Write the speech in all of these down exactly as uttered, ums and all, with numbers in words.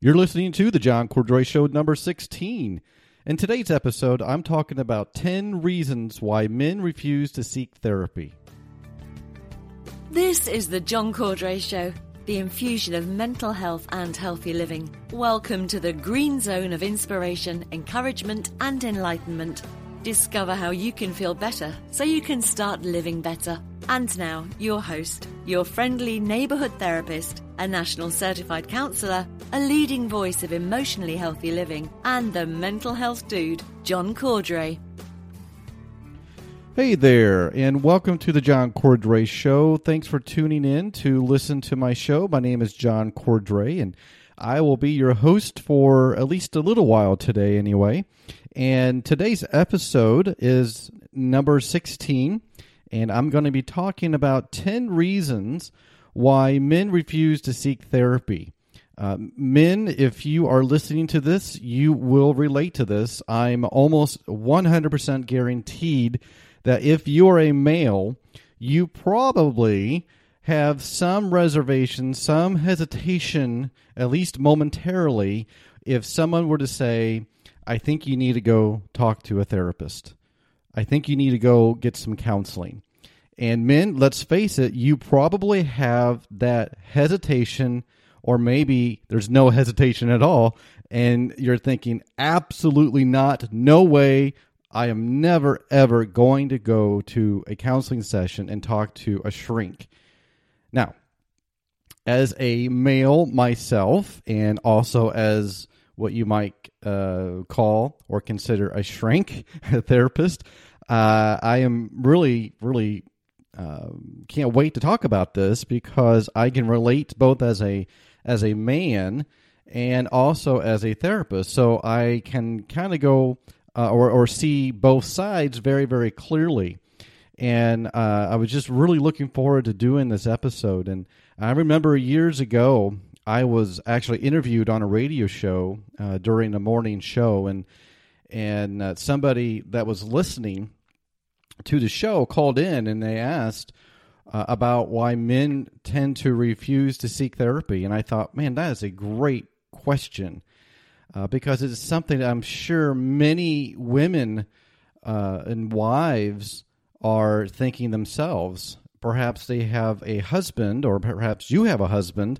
You're listening to The John Cordray Show, number sixteen. In today's episode, I'm talking about ten reasons why men refuse to seek therapy. This is The John Cordray Show, the infusion of mental health and healthy living. Welcome to the green zone of inspiration, encouragement, and enlightenment. Discover how you can feel better so you can start living better. And now, your host, your friendly neighborhood therapist, a national certified counselor, a leading voice of emotionally healthy living, and the mental health dude, John Cordray. Hey there, and welcome to the John Cordray Show. Thanks for tuning in to listen to my show. My name is John Cordray, and I will be your host for at least a little while today anyway. And today's episode is number sixteen, and I'm going to be talking about ten reasons why men refuse to seek therapy. Uh, men, if you are listening to this, you will relate to this. I'm almost one hundred percent guaranteed that if you are a male, you probably have some reservation, some hesitation, at least momentarily, if someone were to say, I think you need to go talk to a therapist. I think you need to go get some counseling. And men, let's face it, you probably have that hesitation, or maybe there's no hesitation at all, and you're thinking, absolutely not, no way, I am never, ever going to go to a counseling session and talk to a shrink. Now, as a male myself, and also as what you might uh, call or consider a shrink, a therapist, uh, I am really, really... Uh, can't wait to talk about this because I can relate both as a as a man and also as a therapist. So I can kind of go uh, or or see both sides very, very clearly. And uh, I was just really looking forward to doing this episode. And I remember years ago, I was actually interviewed on a radio show uh, during a morning show, and and uh, somebody that was listening to the show called in, and they asked uh, about why men tend to refuse to seek therapy. And I thought, man, that is a great question uh, because it's something that I'm sure many women uh, and wives are thinking themselves. Perhaps they have a husband, or perhaps you have a husband,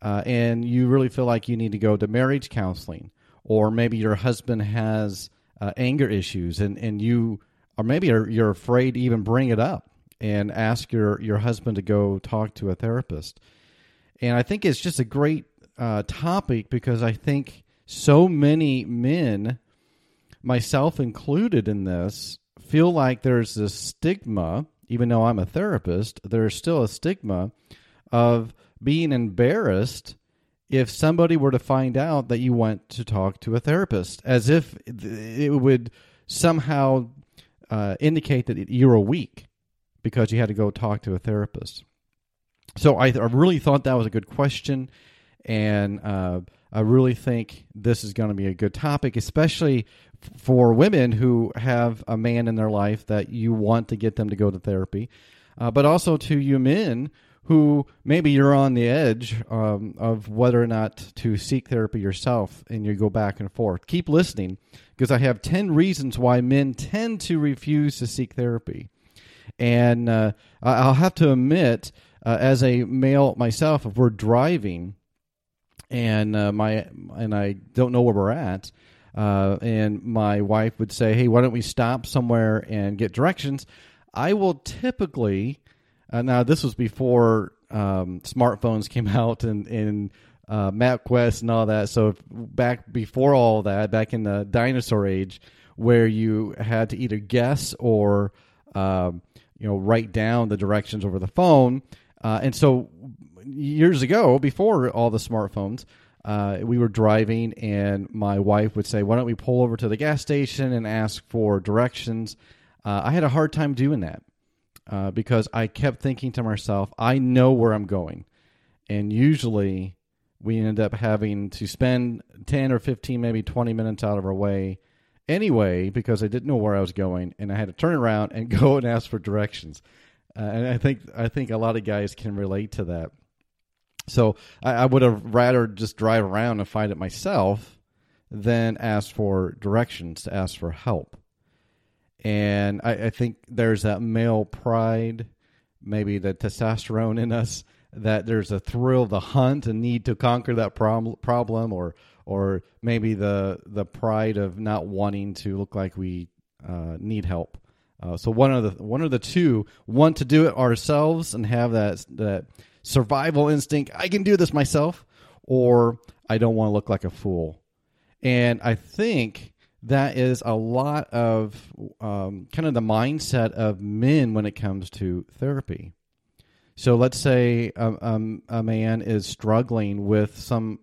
uh, and you really feel like you need to go to marriage counseling, or maybe your husband has uh, anger issues, and, and you... Or maybe you're, you're afraid to even bring it up and ask your, your husband to go talk to a therapist. And I think it's just a great uh, topic because I think so many men, myself included in this, feel like there's this stigma, even though I'm a therapist, there's still a stigma of being embarrassed if somebody were to find out that you went to talk to a therapist, as if it would somehow... Uh, indicate that you were weak because you had to go talk to a therapist. So I, th- I really thought that was a good question, and uh, I really think this is going to be a good topic, especially f- for women who have a man in their life that you want to get them to go to therapy, uh, but also to you men who maybe you're on the edge um, of whether or not to seek therapy yourself, and you go back and forth. Keep listening, because I have ten reasons why men tend to refuse to seek therapy. And uh, I'll have to admit, uh, as a male myself, if we're driving, and uh, my and I don't know where we're at, uh, and my wife would say, hey, why don't we stop somewhere and get directions, I will typically... Uh, now, this was before um, smartphones came out and, and uh, MapQuest and all that. So back before all that, back in the dinosaur age, where you had to either guess or uh, you know write down the directions over the phone. Uh, and so years ago, before all the smartphones, Uh, we were driving, and my wife would say, why don't we pull over to the gas station and ask for directions? Uh, I had a hard time doing that uh, because I kept thinking to myself, I know where I'm going. And usually we end up having to spend ten or fifteen, maybe twenty minutes out of our way anyway because I didn't know where I was going, and I had to turn around and go and ask for directions. Uh, and I think I think a lot of guys can relate to that. So I, I would have rather just drive around and find it myself than ask for directions, to ask for help. And I, I think there's that male pride, maybe the testosterone in us, that there's a thrill, the hunt, and need to conquer that problem, problem or or maybe the the pride of not wanting to look like we uh, need help. Uh, so one of the one of the two want to do it ourselves and have that that. survival instinct, I can do this myself, or I don't want to look like a fool. And I think that is a lot of um, kind of the mindset of men when it comes to therapy. So let's say um, um, a man is struggling with some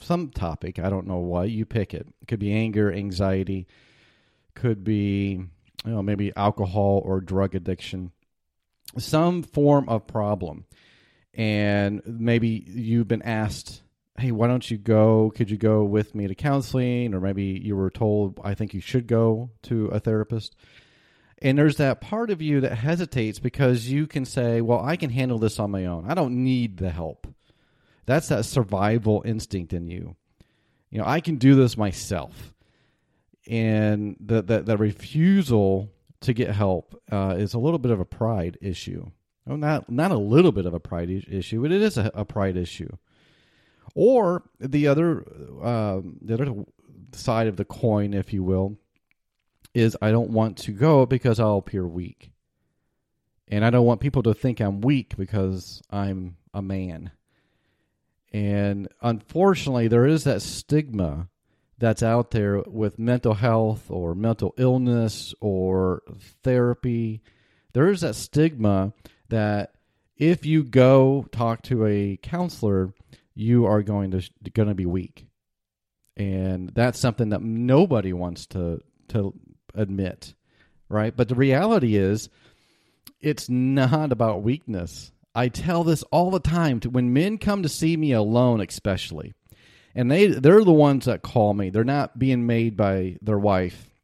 some topic. I don't know why. You pick it. It could be anger, anxiety, could be you know maybe alcohol or drug addiction, some form of problem. And maybe you've been asked, hey, why don't you go? Could you go with me to counseling? Or maybe you were told, I think you should go to a therapist. And there's that part of you that hesitates because you can say, well, I can handle this on my own. I don't need the help. That's that survival instinct in you. You know, I can do this myself. And the, the, the refusal to get help uh, is a little bit of a pride issue. Oh, not not a little bit of a pride issue. It is a, a pride issue. Or the other uh, the other side of the coin, if you will, is I don't want to go because I'll appear weak. And I don't want people to think I'm weak because I'm a man. And unfortunately, there is that stigma that's out there with mental health or mental illness or therapy. There is that stigma that if you go talk to a counselor, you are going to going to be weak, and that's something that nobody wants to to admit, right? But the reality is, it's not about weakness. I tell this all the time to, when men come to see me alone, especially, and they they're the ones that call me. They're not being made by their wife,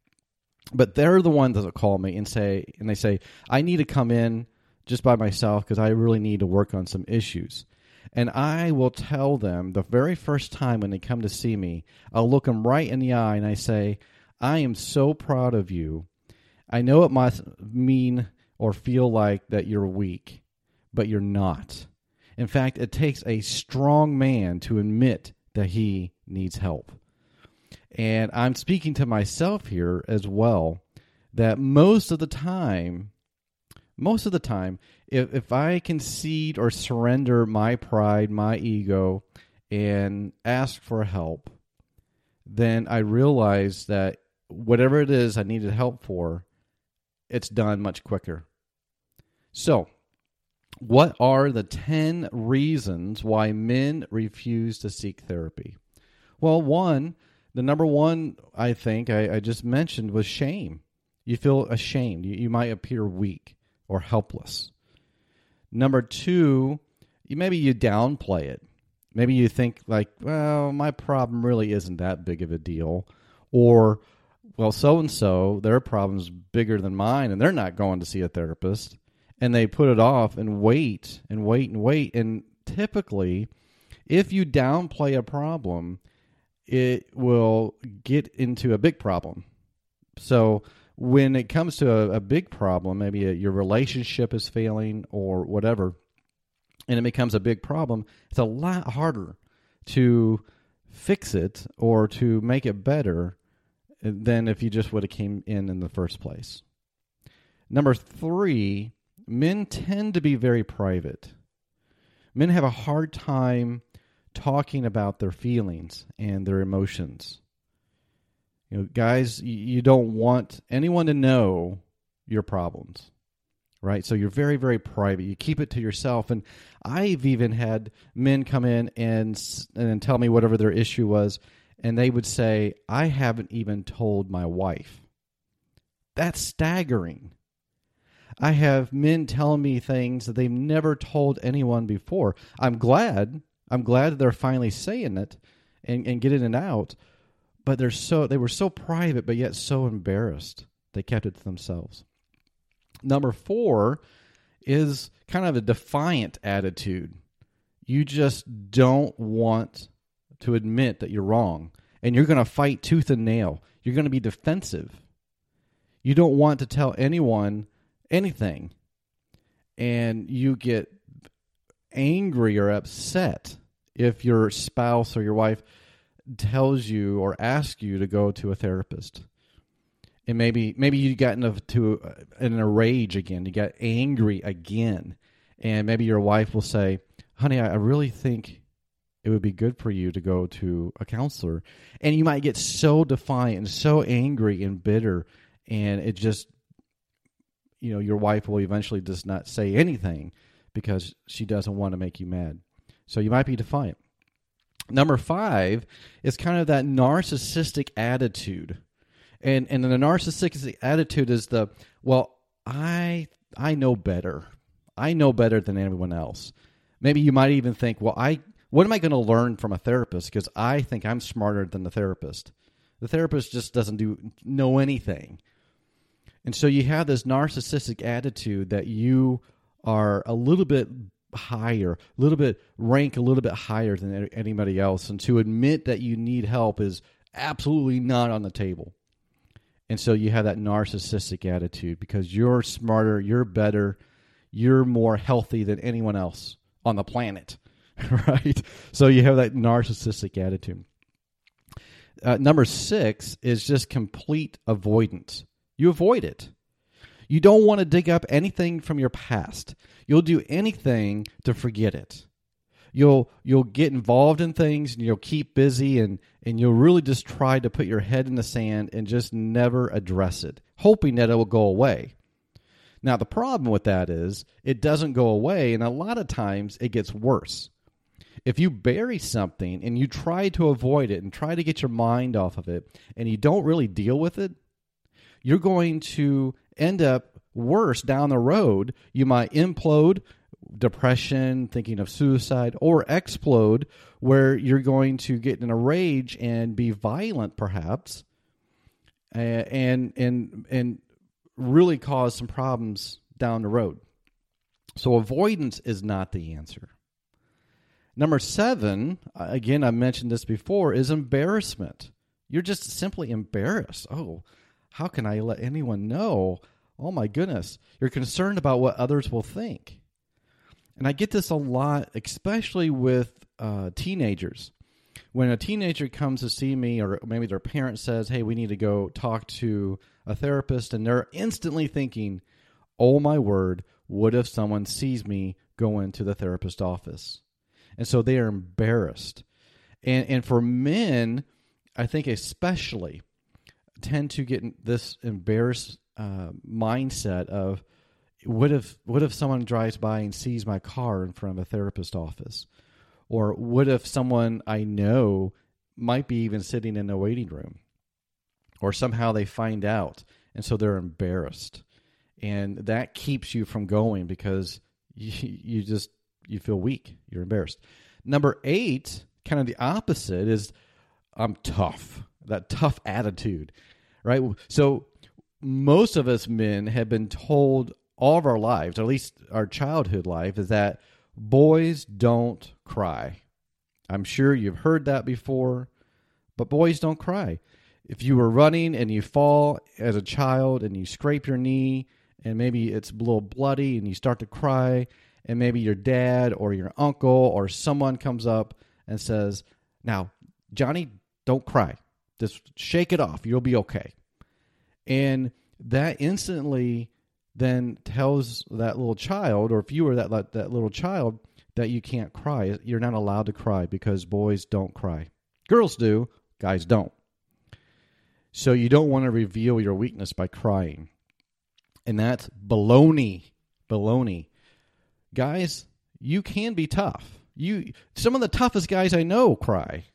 but they're the ones that call me and say, and they say, I need to come in just by myself because I really need to work on some issues. And I will tell them the very first time when they come to see me, I'll look them right in the eye and I say, I am so proud of you. I know it must mean or feel like that you're weak, but you're not. In fact, it takes a strong man to admit that he needs help. And I'm speaking to myself here as well, that most of the time, most of the time, if, if I concede or surrender my pride, my ego, and ask for help, then I realize that whatever it is I needed help for, it's done much quicker. So, what are the ten reasons why men refuse to seek therapy? Well, one... The number one, I think, I, I just mentioned was shame. You feel ashamed. You, you might appear weak or helpless. Number two, you, maybe you downplay it. Maybe you think like, well, my problem really isn't that big of a deal. Or, well, so-and-so, their problem's bigger than mine, and they're not going to see a therapist. And they put it off and wait and wait and wait. And typically, if you downplay a problem, it will get into a big problem. So when it comes to a, a big problem, maybe a, your relationship is failing or whatever, and it becomes a big problem, it's a lot harder to fix it or to make it better than if you just would have came in in the first place. Number three, men tend to be very private. Men have a hard time talking about their feelings and their emotions. You know, guys, you don't want anyone to know your problems, right? So you're very, very private. You keep it to yourself. And I've even had men come in and and tell me whatever their issue was, and they would say, I haven't even told my wife. That's staggering. I have men telling me things that they've never told anyone before. I'm glad. I'm glad they're finally saying it and, and getting it out. But they're so they were so private, but yet so embarrassed. They kept it to themselves. Number four is kind of a defiant attitude. You just don't want to admit that you're wrong. And you're going to fight tooth and nail. You're going to be defensive. You don't want to tell anyone anything. And you get angry or upset if your spouse or your wife tells you or asks you to go to a therapist. And maybe maybe you got into uh, in a rage again. You got angry again. And maybe your wife will say, honey, I, I really think it would be good for you to go to a counselor. And you might get so defiant and so angry and bitter. And it just, you know, your wife will eventually just not say anything because she doesn't want to make you mad. So you might be defiant. Number five is kind of that narcissistic attitude. And and the narcissistic attitude is the, well, I I know better. I know better than everyone else. Maybe you might even think, well, I what am I going to learn from a therapist? Because I think I'm smarter than the therapist. The therapist just doesn't do know anything. And so you have this narcissistic attitude that you are a little bit higher, a little bit rank, a little bit higher than anybody else. And to admit that you need help is absolutely not on the table. And so you have that narcissistic attitude because you're smarter, you're better, you're more healthy than anyone else on the planet, right? So you have that narcissistic attitude. Uh, number six is just complete avoidance. You avoid it. You don't want to dig up anything from your past. You'll do anything to forget it. You'll you'll get involved in things and you'll keep busy and, and you'll really just try to put your head in the sand and just never address it, hoping that it will go away. Now, the problem with that is it doesn't go away, and a lot of times it gets worse. If you bury something and you try to avoid it and try to get your mind off of it and you don't really deal with it, you're going to end up worse down the road. You might implode, depression, thinking of suicide, or explode, where you're going to get in a rage and be violent perhaps and and and really cause some problems down the road. So avoidance is not the answer. Number seven, again, I mentioned this before, is embarrassment. You're just simply embarrassed. Oh, how can I let anyone know? Oh my goodness. You're concerned about what others will think. And I get this a lot, especially with uh, teenagers. When a teenager comes to see me, or maybe their parent says, hey, we need to go talk to a therapist, and they're instantly thinking, oh my word, what if someone sees me going to the therapist's office? And so they are embarrassed. And, and for men, I think especially, tend to get in this embarrassed uh, mindset of, What if what if someone drives by and sees my car in front of a therapist office? Or what if someone I know might be even sitting in a waiting room? Or somehow they find out, and so they're embarrassed. And that keeps you from going because you, you just you feel weak. You're embarrassed. Number eight, kind of the opposite, is I'm tough. That tough attitude, right? So most of us men have been told all of our lives, or at least our childhood life, is that boys don't cry. I'm sure you've heard that before, but boys don't cry. If you were running and you fall as a child and you scrape your knee and maybe it's a little bloody and you start to cry and maybe your dad or your uncle or someone comes up and says, now, Johnny, don't cry. Just shake it off. You'll be okay. And that instantly then tells that little child, or if you were that that little child, that you can't cry. You're not allowed to cry because boys don't cry. Girls do, guys don't. So you don't want to reveal your weakness by crying. And that's baloney. baloney. Guys, you can be tough. You, some of the toughest guys I know cry,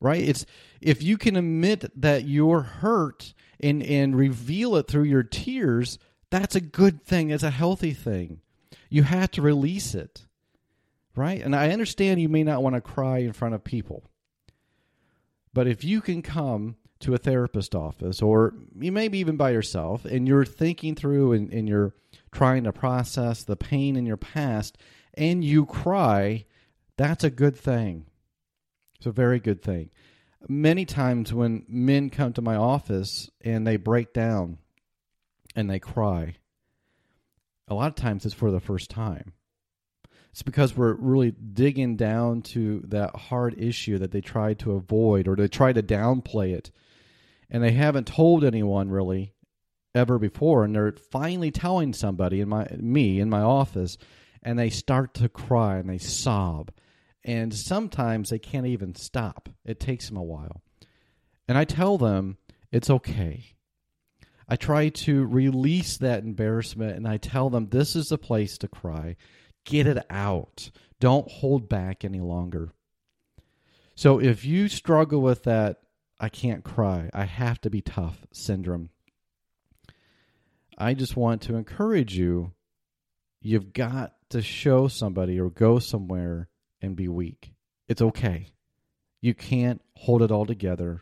right? It's if you can admit that you're hurt and, and reveal it through your tears, that's a good thing. It's a healthy thing. You have to release it, right? And I understand you may not want to cry in front of people, but if you can come to a therapist office, or you maybe even by yourself, and you're thinking through and, and you're trying to process the pain in your past, and you cry, that's a good thing. It's a very good thing. Many times when men come to my office and they break down and they cry, a lot of times it's for the first time. It's because we're really digging down to that hard issue that they tried to avoid, or they try to downplay it. And they haven't told anyone really ever before. And they're finally telling somebody in my, me in my office, and they start to cry and they sob. And sometimes they can't even stop. It takes them a while. And I tell them it's okay. I try to release that embarrassment, and I tell them this is the place to cry. Get it out. Don't hold back any longer. So if you struggle with that, I can't cry, I have to be tough syndrome, I just want to encourage you, you've got to show somebody or go somewhere and be weak. It's okay. You can't hold it all together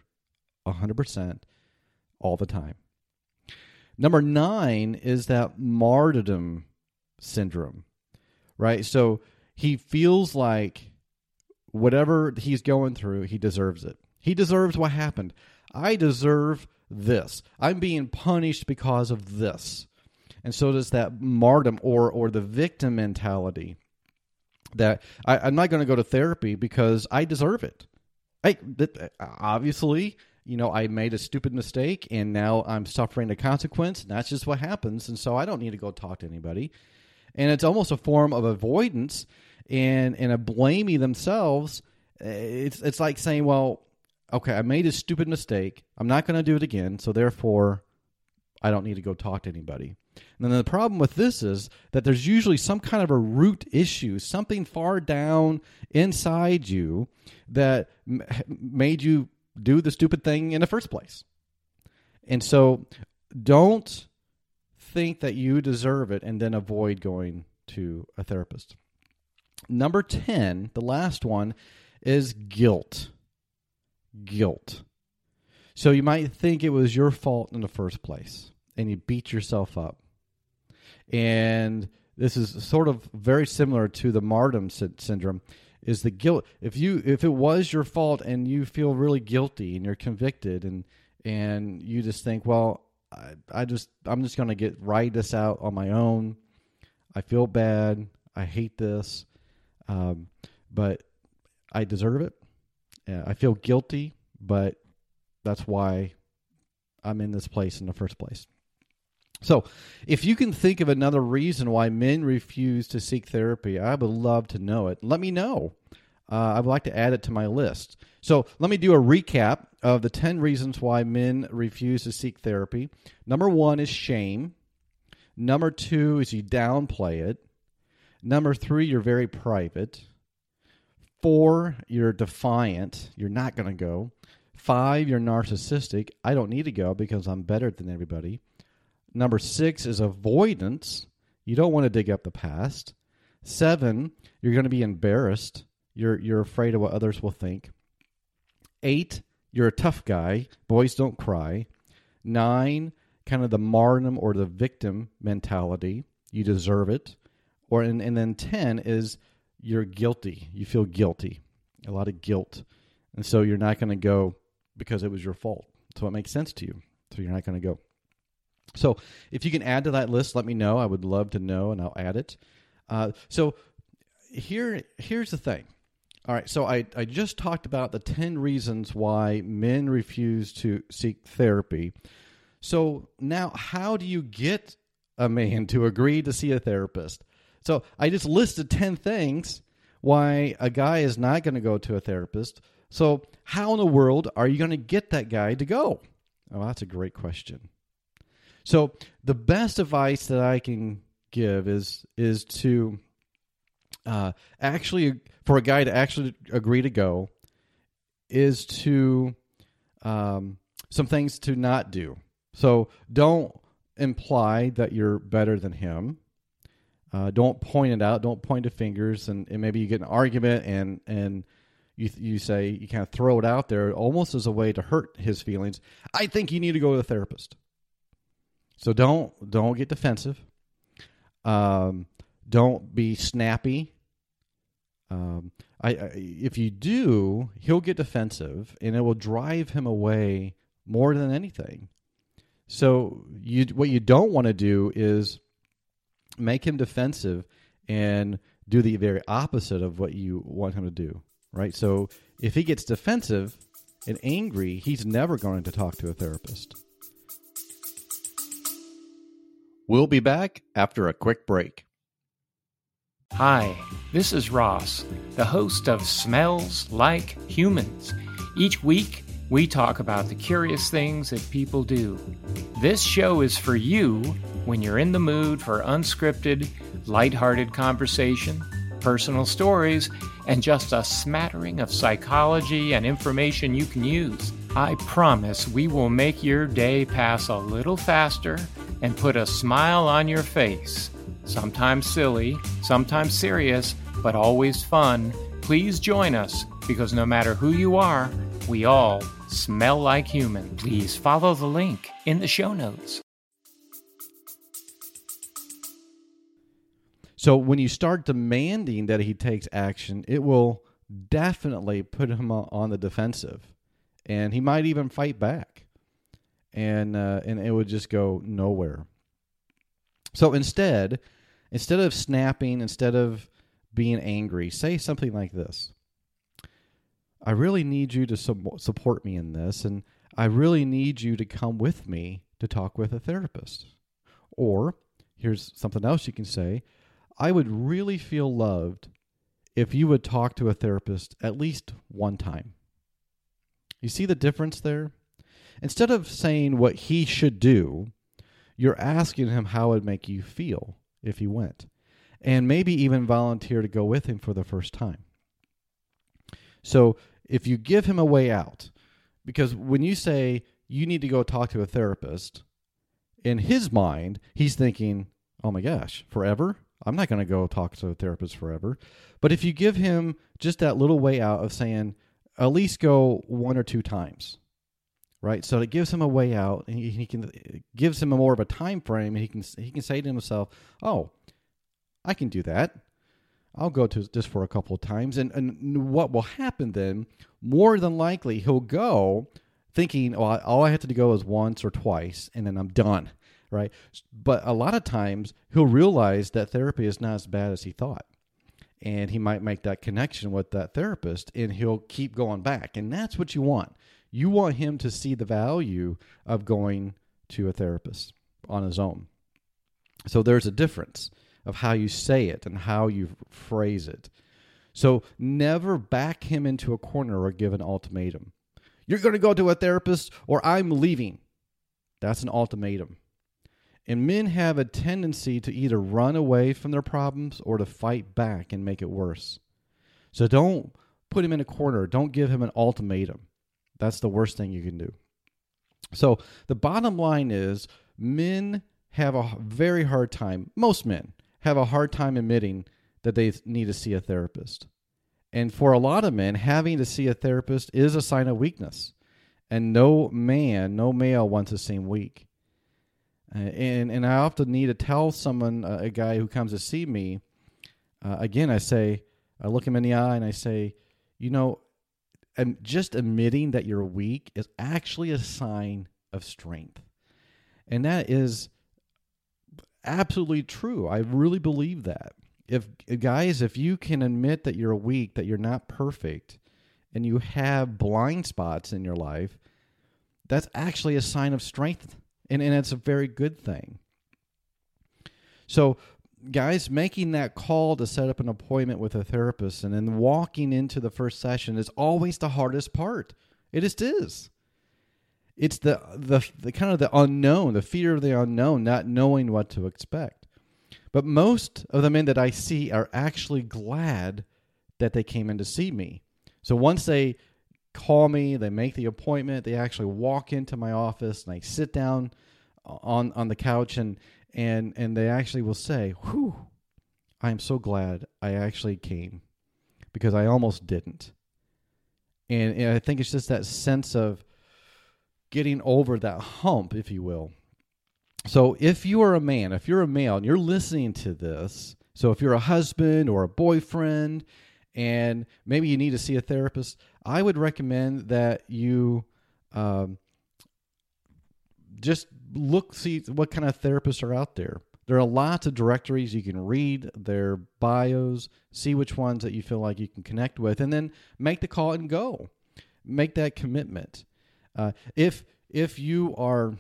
one hundred percent all the time. Number nine is that martyrdom syndrome. Right? So he feels like whatever he's going through, he deserves it. He deserves what happened. I deserve this. I'm being punished because of this. And so does that martyrdom or or the victim mentality that I, I'm not going to go to therapy because I deserve it. I, that, obviously, you know, I made a stupid mistake and now I'm suffering the consequence. And that's just what happens. And so I don't need to go talk to anybody. And it's almost a form of avoidance and, and a blaming themselves. It's it's like saying, well, okay, I made a stupid mistake. I'm not going to do it again. So therefore, I don't need to go talk to anybody. And then the problem with this is that there's usually some kind of a root issue, something far down inside you that m- made you do the stupid thing in the first place. And so don't think that you deserve it and then avoid going to a therapist. Number ten, the last one, is guilt. Guilt. So you might think it was your fault in the first place and you beat yourself up. And this is sort of very similar to the martyrdom syndrome, is the guilt. If you, if it was your fault and you feel really guilty and you're convicted and, and you just think, well, I, I just, I'm just going to get ride this out on my own. I feel bad. I hate this, um, but I deserve it. Yeah, I feel guilty, but that's why I'm in this place in the first place. So if you can think of another reason why men refuse to seek therapy, I would love to know it. Let me know. Uh, I would like to add it to my list. So let me do a recap of the ten reasons why men refuse to seek therapy. Number one is shame. Number two is you downplay it. Number three, you're very private. Four, you're defiant. You're not going to go. Five, you're narcissistic. I don't need to go because I'm better than everybody. Number six is avoidance. You don't want to dig up the past. Seven, you're going to be embarrassed. You're you're afraid of what others will think. Eight, you're a tough guy. Boys don't cry. Nine, kind of the martyrdom or the victim mentality. You deserve it. Or and, and then ten is you're guilty. You feel guilty. A lot of guilt. And so you're not going to go because it was your fault. So it makes sense to you. So you're not going to go. So if you can add to that list, let me know. I would love to know, and I'll add it. Uh, so here here's the thing. All right, so I, I just talked about the ten reasons why men refuse to seek therapy. So now how do you get a man to agree to see a therapist? So I just listed ten things why a guy is not going to go to a therapist. So how in the world are you going to get that guy to go? Oh, that's a great question. So the best advice that I can give is is to uh, actually, for a guy to actually agree to go, is to um, some things to not do. So don't imply that you're better than him. Uh, don't point it out. Don't point to fingers. And, and maybe you get an argument and, and you you say, you kind of throw it out there almost as a way to hurt his feelings. I think you need to go to a therapist. So don't don't get defensive. Um, don't be snappy. Um, I, I if you do, he'll get defensive, and it will drive him away more than anything. So you what you don't want to do is make him defensive and do the very opposite of what you want him to do, right? So if he gets defensive and angry, he's never going to talk to a therapist. We'll be back after a quick break. Hi, this is Ross, the host of Smells Like Humans. Each week, we talk about the curious things that people do. This show is for you when you're in the mood for unscripted, lighthearted conversation, personal stories, and just a smattering of psychology and information you can use. I promise we will make your day pass a little faster and put a smile on your face. Sometimes silly, sometimes serious, but always fun. Please join us, because no matter who you are, we all smell like human. Please follow the link in the show notes. So when you start demanding that he takes action, it will definitely put him on the defensive. And he might even fight back. And uh, and it would just go nowhere. So instead, instead of snapping, instead of being angry, say something like this. I really need you to support me in this, and I really need you to come with me to talk with a therapist. Or, here's something else you can say, I would really feel loved if you would talk to a therapist at least one time. You see the difference there? Instead of saying what he should do, you're asking him how it would make you feel if he went, and maybe even volunteer to go with him for the first time. So if you give him a way out, because when you say you need to go talk to a therapist, in his mind, he's thinking, oh my gosh, forever? I'm not going to go talk to a therapist forever. But if you give him just that little way out of saying, at least go one or two times, right? So it gives him a way out, and he, he can it gives him a more of a time frame, and he can he can say to himself, oh, I can do that. I'll go to this for a couple of times. And, and what will happen then, more than likely, he'll go thinking, oh, all I have to go is once or twice, and then I'm done, right? But a lot of times, he'll realize that therapy is not as bad as he thought. And he might make that connection with that therapist, and he'll keep going back. And that's what you want. You want him to see the value of going to a therapist on his own. So there's a difference of how you say it and how you phrase it. So never back him into a corner or give an ultimatum. You're going to go to a therapist or I'm leaving. That's an ultimatum. And men have a tendency to either run away from their problems or to fight back and make it worse. So don't put him in a corner. Don't give him an ultimatum. That's the worst thing you can do. So the bottom line is men have a very hard time, most men, have a hard time admitting that they need to see a therapist. And for a lot of men, having to see a therapist is a sign of weakness. And no man, no male wants to seem weak. And and I often need to tell someone, uh, a guy who comes to see me, uh, again, I say, I look him in the eye and I say, you know, just admitting that you're weak is actually a sign of strength. And that is absolutely true. I really believe that. If guys, if you can admit that you're weak, that you're not perfect, and you have blind spots in your life, that's actually a sign of strength, and, and it's a very good thing. So, guys, making that call to set up an appointment with a therapist and then walking into the first session is always the hardest part. It just is. It's the, the the kind of the unknown, the fear of the unknown, not knowing what to expect. But most of the men that I see are actually glad that they came in to see me. So once they call me, they make the appointment, they actually walk into my office and I sit down on, on the couch and, and, and they actually will say, whew, I'm so glad I actually came because I almost didn't. And, and I think it's just that sense of getting over that hump, if you will. So if you are a man, if you're a male and you're listening to this, so if you're a husband or a boyfriend and maybe you need to see a therapist, I would recommend that you um, just look, see what kind of therapists are out there. There are lots of directories. You can read their bios, see which ones that you feel like you can connect with, and then make the call and go. Make that commitment. Uh, if if you are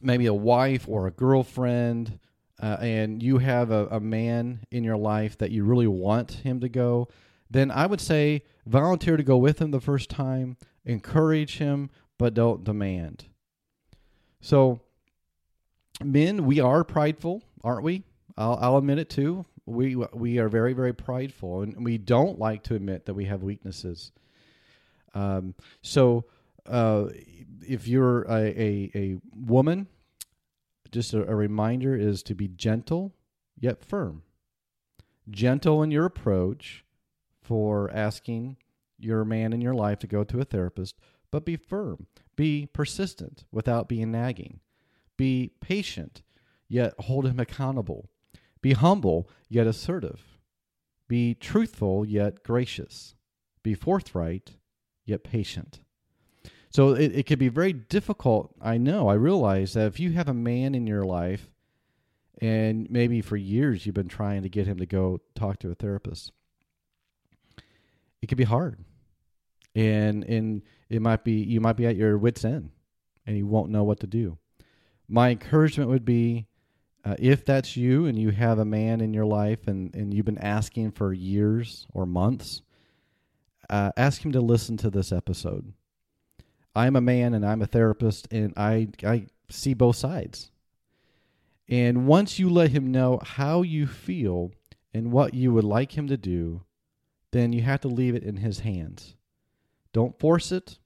maybe a wife or a girlfriend uh, and you have a, a man in your life that you really want him to go, then I would say volunteer to go with him the first time, encourage him, but don't demand. So men, we are prideful, aren't we? I'll, I'll admit it too. We, we are very, very prideful, and we don't like to admit that we have weaknesses. Um, so uh, if you're a, a, a woman, just a, a reminder is to be gentle yet firm. Gentle in your approach for asking your man in your life to go to a therapist, but be firm, be persistent without being nagging, be patient, yet hold him accountable, be humble, yet assertive, be truthful, yet gracious, be forthright, yet patient. So it, it could be very difficult. I know, I realize that if you have a man in your life and maybe for years you've been trying to get him to go talk to a therapist, it could be hard, and and it might be you might be at your wit's end, and you won't know what to do. My encouragement would be, uh, if that's you and you have a man in your life and, and you've been asking for years or months, uh, ask him to listen to this episode. I'm a man and I'm a therapist, and I I see both sides. And once you let him know how you feel and what you would like him to do, then you have to leave it in his hands. Don't force it,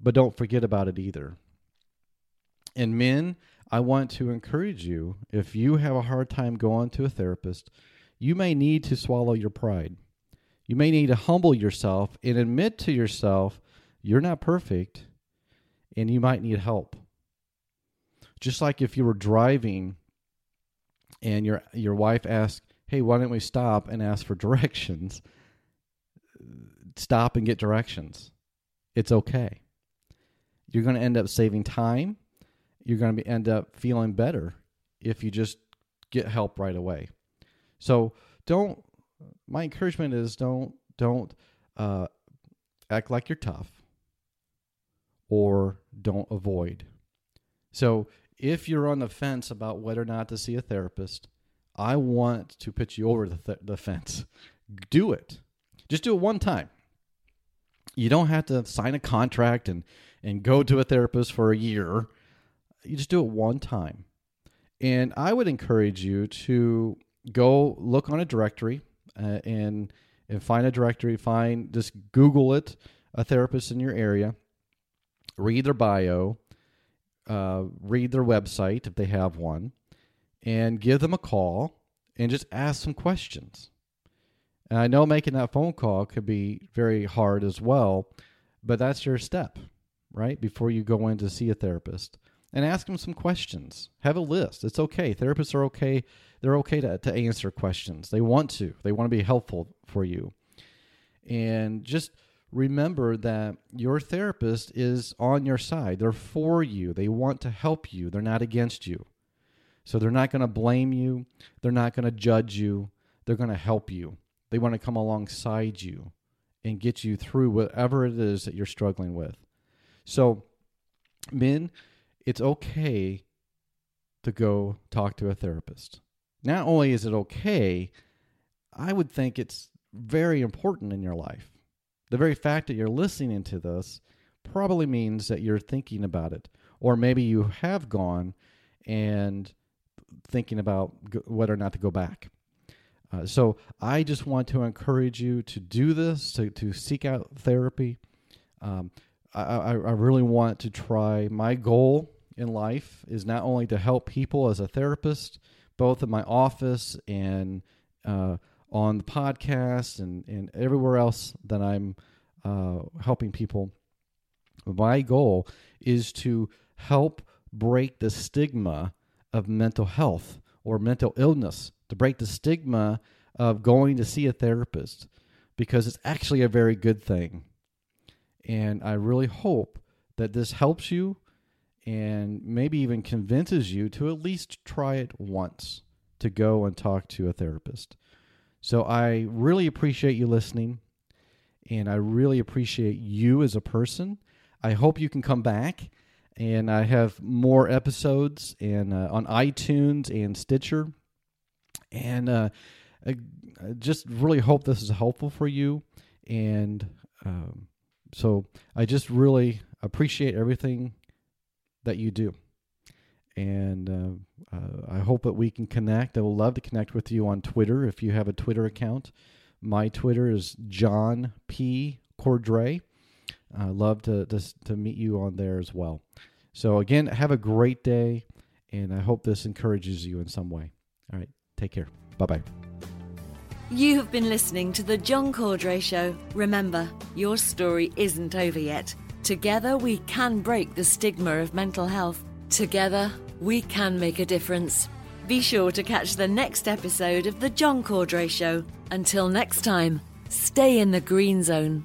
but don't forget about it either. And men, I want to encourage you, if you have a hard time going to a therapist, you may need to swallow your pride. You may need to humble yourself and admit to yourself you're not perfect and you might need help. Just like if you were driving and your your wife asked, hey, why don't we stop and ask for directions? Stop and get directions. It's okay. You're going to end up saving time. You're going to be, end up feeling better if you just get help right away. So don't, my encouragement is don't, don't uh, act like you're tough or don't avoid. So if you're on the fence about whether or not to see a therapist, I want to pitch you over the, th- the fence. Do it. Just do it one time. You don't have to sign a contract and, and go to a therapist for a year. You just do it one time. And I would encourage you to go look on a directory uh, and and find a directory, find just Google it, a therapist in your area, read their bio, uh, read their website if they have one, and give them a call and just ask some questions. And I know making that phone call could be very hard as well, but that's your step, right? Before you go in to see a therapist, and ask them some questions. Have a list. It's okay. Therapists are okay. They're okay to, to answer questions. They want to. They want to be helpful for you. And just remember that your therapist is on your side. They're for you. They want to help you. They're not against you. So they're not going to blame you. They're not going to judge you. They're going to help you. They want to come alongside you and get you through whatever it is that you're struggling with. So, men, it's okay to go talk to a therapist. Not only is it okay, I would think it's very important in your life. The very fact that you're listening to this probably means that you're thinking about it, or maybe you have gone and thinking about whether or not to go back. Uh, so I just want to encourage you to do this, to, to seek out therapy. Um, I, I, I really want to try. My goal in life is not only to help people as a therapist, both in my office and uh, on the podcast and, and everywhere else that I'm uh, helping people. My goal is to help break the stigma of mental health or mental illness, to break the stigma of going to see a therapist, because it's actually a very good thing. And I really hope that this helps you and maybe even convinces you to at least try it once, to go and talk to a therapist. So I really appreciate you listening, and I really appreciate you as a person. I hope you can come back, and I have more episodes and uh, on iTunes and Stitcher. And uh, I just really hope this is helpful for you. And um, so I just really appreciate everything that you do. And uh, uh, I hope that we can connect. I would love to connect with you on Twitter if you have a Twitter account. My Twitter is John P. Cordray. I'd love to, to, to meet you on there as well. So again, have a great day, and I hope this encourages you in some way. All right. Take care. Bye-bye. You have been listening to The John Cordray Show. Remember, your story isn't over yet. Together, we can break the stigma of mental health. Together, we can make a difference. Be sure to catch the next episode of The John Cordray Show. Until next time, stay in the green zone.